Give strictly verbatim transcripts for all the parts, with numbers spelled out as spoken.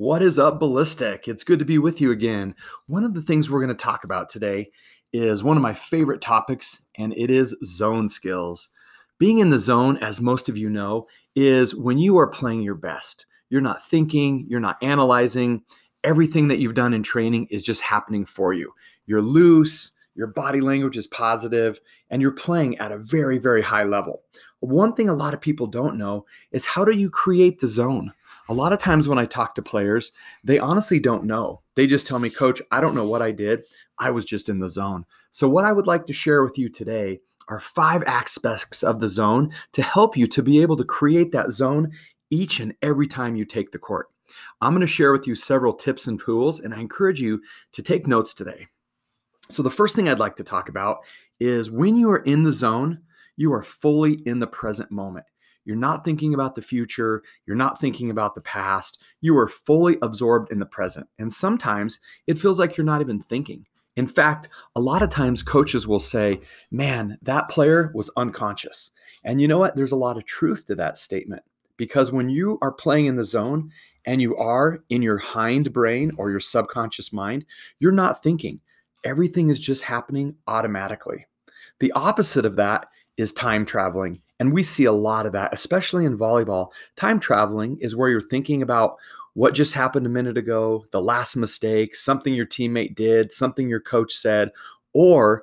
What is up, Ballistic? It's good to be with you again. One of the things we're going to talk about today is one of my favorite topics, and it is zone skills. Being in the zone, as most of you know, is when you are playing your best. You're not thinking, you're not analyzing. Everything that you've done in training is just happening for you. You're loose, your body language is positive, and you're playing at a very, very high level. One thing a lot of people don't know is how do you create the zone? A lot of times when I talk to players, they honestly don't know. They just tell me, Coach, I don't know what I did. I was just in the zone. So what I would like to share with you today are five aspects of the zone to help you to be able to create that zone each and every time you take the court. I'm going to share with you several tips and tools, and I encourage you to take notes today. So the first thing I'd like to talk about is when you are in the zone, you are fully in the present moment. You're not thinking about the future. You're not thinking about the past. You are fully absorbed in the present. And sometimes it feels like you're not even thinking. In fact, a lot of times coaches will say, man, that player was unconscious. And you know what? There's a lot of truth to that statement. Because when you are playing in the zone and you are in your hind brain or your subconscious mind, you're not thinking. Everything is just happening automatically. The opposite of that is time traveling. And we see a lot of that, especially in volleyball. Time traveling is where you're thinking about what just happened a minute ago, the last mistake, something your teammate did, something your coach said, or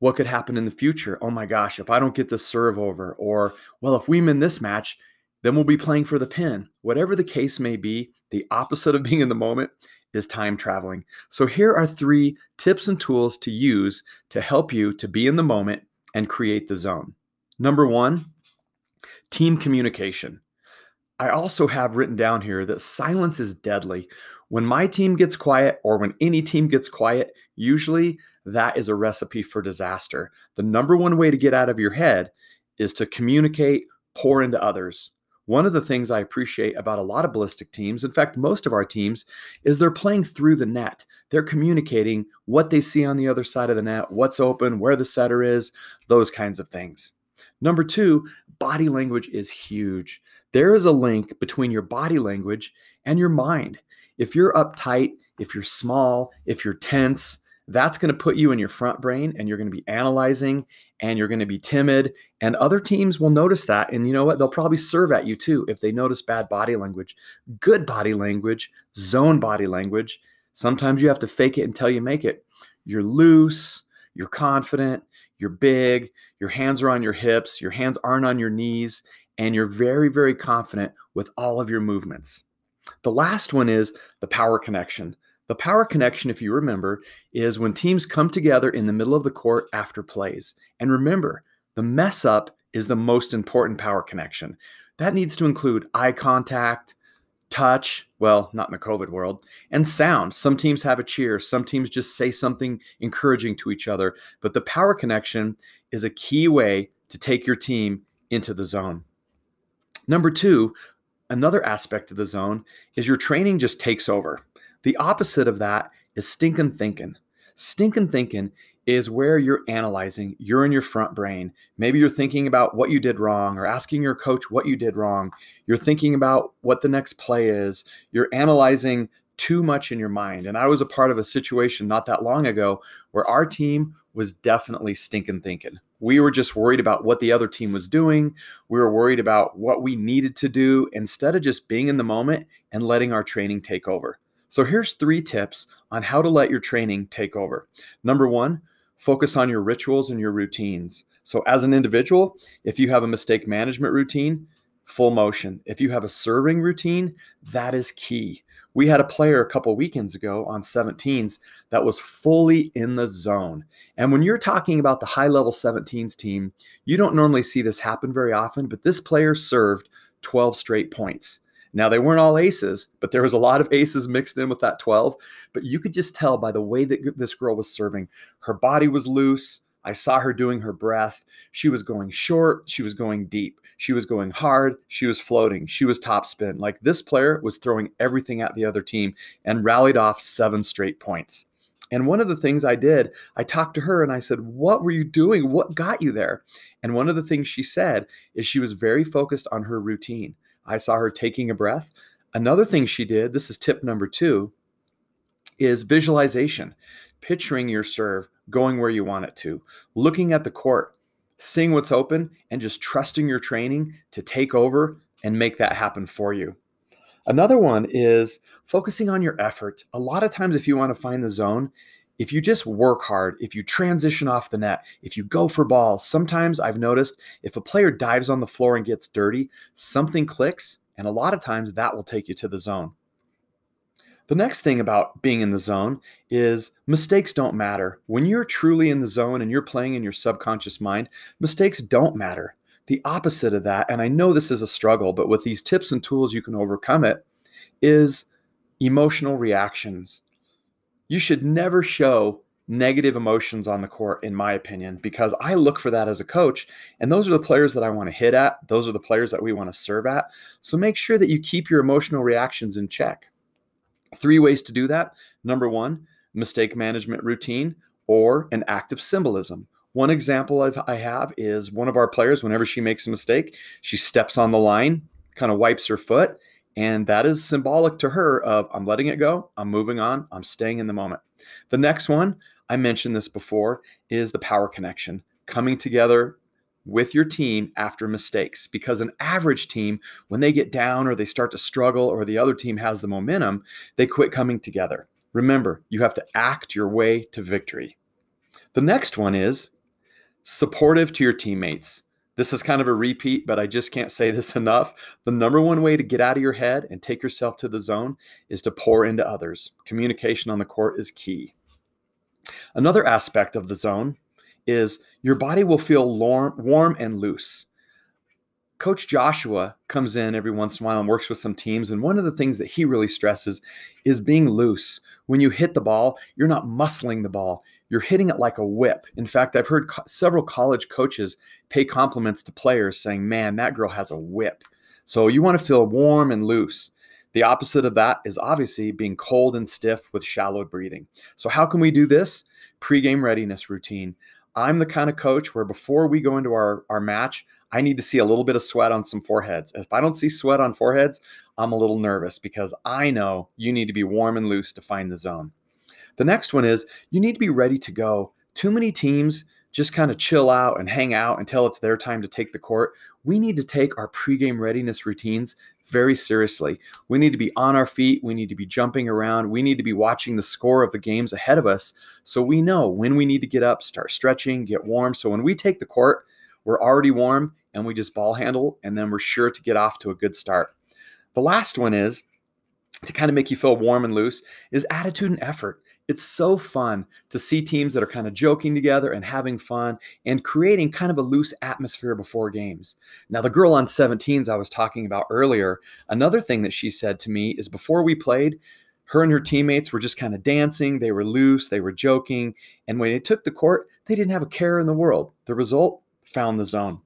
what could happen in the future. Oh my gosh, if I don't get this serve over, or, well, if we win this match, then we'll be playing for the pin. Whatever the case may be, the opposite of being in the moment is time traveling. So here are three tips and tools to use to help you to be in the moment and create the zone. Number one, team communication. I also have written down here that silence is deadly. When my team gets quiet or when any team gets quiet, usually that is a recipe for disaster. The number one way to get out of your head is to communicate, pour into others. One of the things I appreciate about a lot of ballistic teams, in fact, most of our teams, is they're playing through the net. They're communicating what they see on the other side of the net, what's open, where the setter is, those kinds of things. Number two, body language is huge. There is a link between your body language and your mind. If you're uptight, if you're small, if you're tense, that's going to put you in your front brain and you're going to be analyzing and you're going to be timid. And other teams will notice that. And you know what? They'll probably serve at you too if they notice bad body language. Good body language, zone body language. Sometimes you have to fake it until you make it. You're loose, you're confident, you're big, your hands are on your hips, your hands aren't on your knees, and you're very, very confident with all of your movements. The last one is the power connection. The power connection, if you remember, is when teams come together in the middle of the court after plays. And remember, the mess up is the most important power connection. That needs to include eye contact, touch, well, not in the COVID world, and sound. Some teams have a cheer. Some teams just say something encouraging to each other. But the power connection is a key way to take your team into the zone. Number two, another aspect of the zone is your training just takes over. The opposite of that is stinking thinking. Stinking thinking is where you're analyzing. You're in your front brain. Maybe you're thinking about what you did wrong or asking your coach what you did wrong. You're thinking about what the next play is. You're analyzing too much in your mind. And I was a part of a situation not that long ago where our team was definitely stinking thinking. We were just worried about what the other team was doing. We were worried about what we needed to do instead of just being in the moment and letting our training take over. So here's three tips on how to let your training take over. Number one, focus on your rituals and your routines. So as an individual, if you have a mistake management routine, full motion. If you have a serving routine, that is key. We had a player a couple weekends ago on seventeens that was fully in the zone. And when you're talking about the high-level seventeens team, you don't normally see this happen very often, but this player served twelve straight points. Now, they weren't all aces, but there was a lot of aces mixed in with that twelve. But you could just tell by the way that this girl was serving. Her body was loose. I saw her doing her breath. She was going short. She was going deep. She was going hard. She was floating. She was topspin. Like, this player was throwing everything at the other team and rallied off seven straight points. And one of the things I did, I talked to her and I said, what were you doing? What got you there? And one of the things she said is she was very focused on her routine. I saw her taking a breath, Another thing she did, this is tip number two, is visualization, picturing your serve going where you want it to, looking at the court, seeing what's open, and just trusting your training to take over and make that happen for you. Another one is focusing on your effort. A lot of times if you want to find the zone, if you just work hard, if you transition off the net, if you go for balls, sometimes I've noticed if a player dives on the floor and gets dirty, something clicks, and a lot of times that will take you to the zone. The next thing about being in the zone is mistakes don't matter. When you're truly in the zone and you're playing in your subconscious mind, mistakes don't matter. The opposite of that, and I know this is a struggle, but with these tips and tools you can overcome it, is emotional reactions. You should never show negative emotions on the court, in my opinion, because I look for that as a coach, and those are the players that I want to hit at. Those are the players that we want to serve at. So make sure that you keep your emotional reactions in check. Three ways to do that. Number one, mistake management routine or an act of symbolism. One example I've, I have is one of our players, whenever she makes a mistake, she steps on the line, kind of wipes her foot, and that is symbolic to her of I'm letting it go, I'm moving on, I'm staying in the moment. The next one, I mentioned this before, is the power connection, coming together with your team after mistakes, because an average team, when they get down or they start to struggle or the other team has the momentum, they quit coming together. Remember, you have to act your way to victory. The next one is supportive to your teammates. This is kind of a repeat, but I just can't say this enough. The number one way to get out of your head and take yourself to the zone is to pour into others. Communication on the court is key. Another aspect of the zone is your body will feel warm and loose. Coach Joshua comes in every once in a while and works with some teams, and one of the things that he really stresses is being loose. When you hit the ball, you're not muscling the ball. You're hitting it like a whip. In fact, I've heard co- several college coaches pay compliments to players saying, man, that girl has a whip. So you want to feel warm and loose. The opposite of that is obviously being cold and stiff with shallow breathing. So how can we do this? Pre-game readiness routine. I'm the kind of coach where before we go into our, our match, I need to see a little bit of sweat on some foreheads. If I don't see sweat on foreheads, I'm a little nervous because I know you need to be warm and loose to find the zone. The next one is you need to be ready to go. Too many teams just kind of chill out and hang out until it's their time to take the court. We need to take our pregame readiness routines very seriously. We need to be on our feet. We need to be jumping around. We need to be watching the score of the games ahead of us so we know when we need to get up, start stretching, get warm. So when we take the court, we're already warm and we just ball handle, and then we're sure to get off to a good start. The last one is, to kind of make you feel warm and loose, is attitude and effort. It's so fun to see teams that are kind of joking together and having fun and creating kind of a loose atmosphere before games. Now, the girl on seventeens I was talking about earlier, another thing that she said to me is before we played, her and her teammates were just kind of dancing. They were loose. They were joking. And when they took the court, they didn't have a care in the world. The result, found the zone.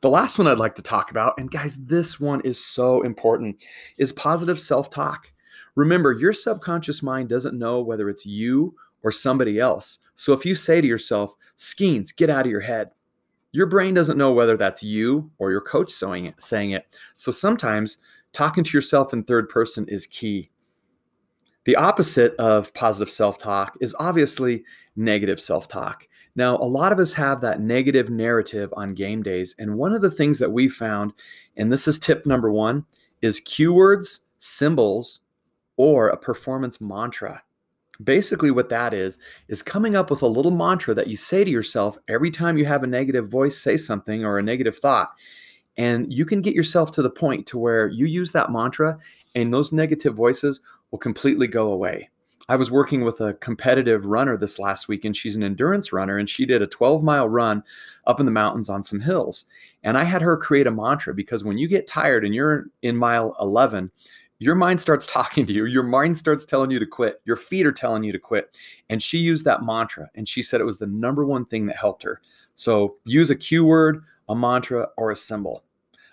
The last one I'd like to talk about, and guys, this one is so important, is positive self-talk. Remember, your subconscious mind doesn't know whether it's you or somebody else. So if you say to yourself, Skeens, get out of your head, your brain doesn't know whether that's you or your coach saying it, saying it. So sometimes talking to yourself in third person is key. The opposite of positive self-talk is obviously negative self-talk. Now, a lot of us have that negative narrative on game days. And one of the things that we found, and this is tip number one, is cue words, symbols, or a performance mantra. Basically what that is, is coming up with a little mantra that you say to yourself every time you have a negative voice say something or a negative thought. And you can get yourself to the point to where you use that mantra and those negative voices will completely go away. I was working with a competitive runner this last week, and she's an endurance runner, and she did a twelve mile run up in the mountains on some hills. And I had her create a mantra, because when you get tired and you're in mile eleven, your mind starts talking to you. Your mind starts telling you to quit. Your feet are telling you to quit. And she used that mantra, and she said it was the number one thing that helped her. So use a cue word, a mantra, or a symbol.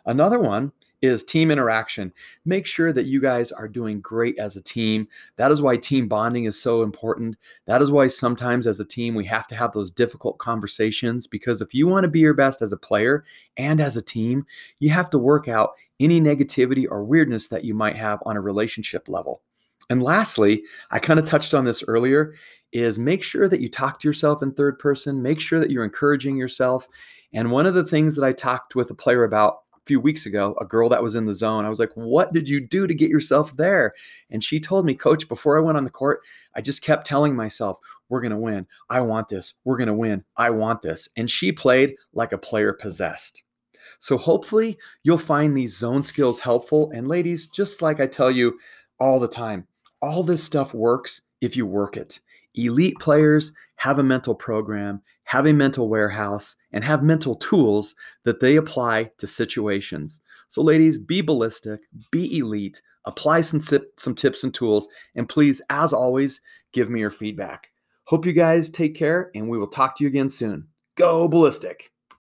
Another one is team interaction. Make sure that you guys are doing great as a team. That is why team bonding is so important. That is why sometimes as a team, we have to have those difficult conversations, because if you want to be your best as a player and as a team, you have to work out any negativity or weirdness that you might have on a relationship level. And lastly, I kind of touched on this earlier, is make sure that you talk to yourself in third person. Make sure that you're encouraging yourself. And one of the things that I talked with a player about a few weeks ago, a girl that was in the zone, I was like, what did you do to get yourself there? And she told me, coach, before I went on the court, I just kept telling myself, we're going to win. I want this. We're going to win. I want this. And she played like a player possessed. So hopefully you'll find these zone skills helpful. And ladies, just like I tell you all the time, all this stuff works if you work it. Elite players have a mental program, have a mental warehouse, and have mental tools that they apply to situations. So ladies, be ballistic, be elite, apply some, some tips and tools, and please, as always, give me your feedback. Hope you guys take care, and we will talk to you again soon. Go ballistic!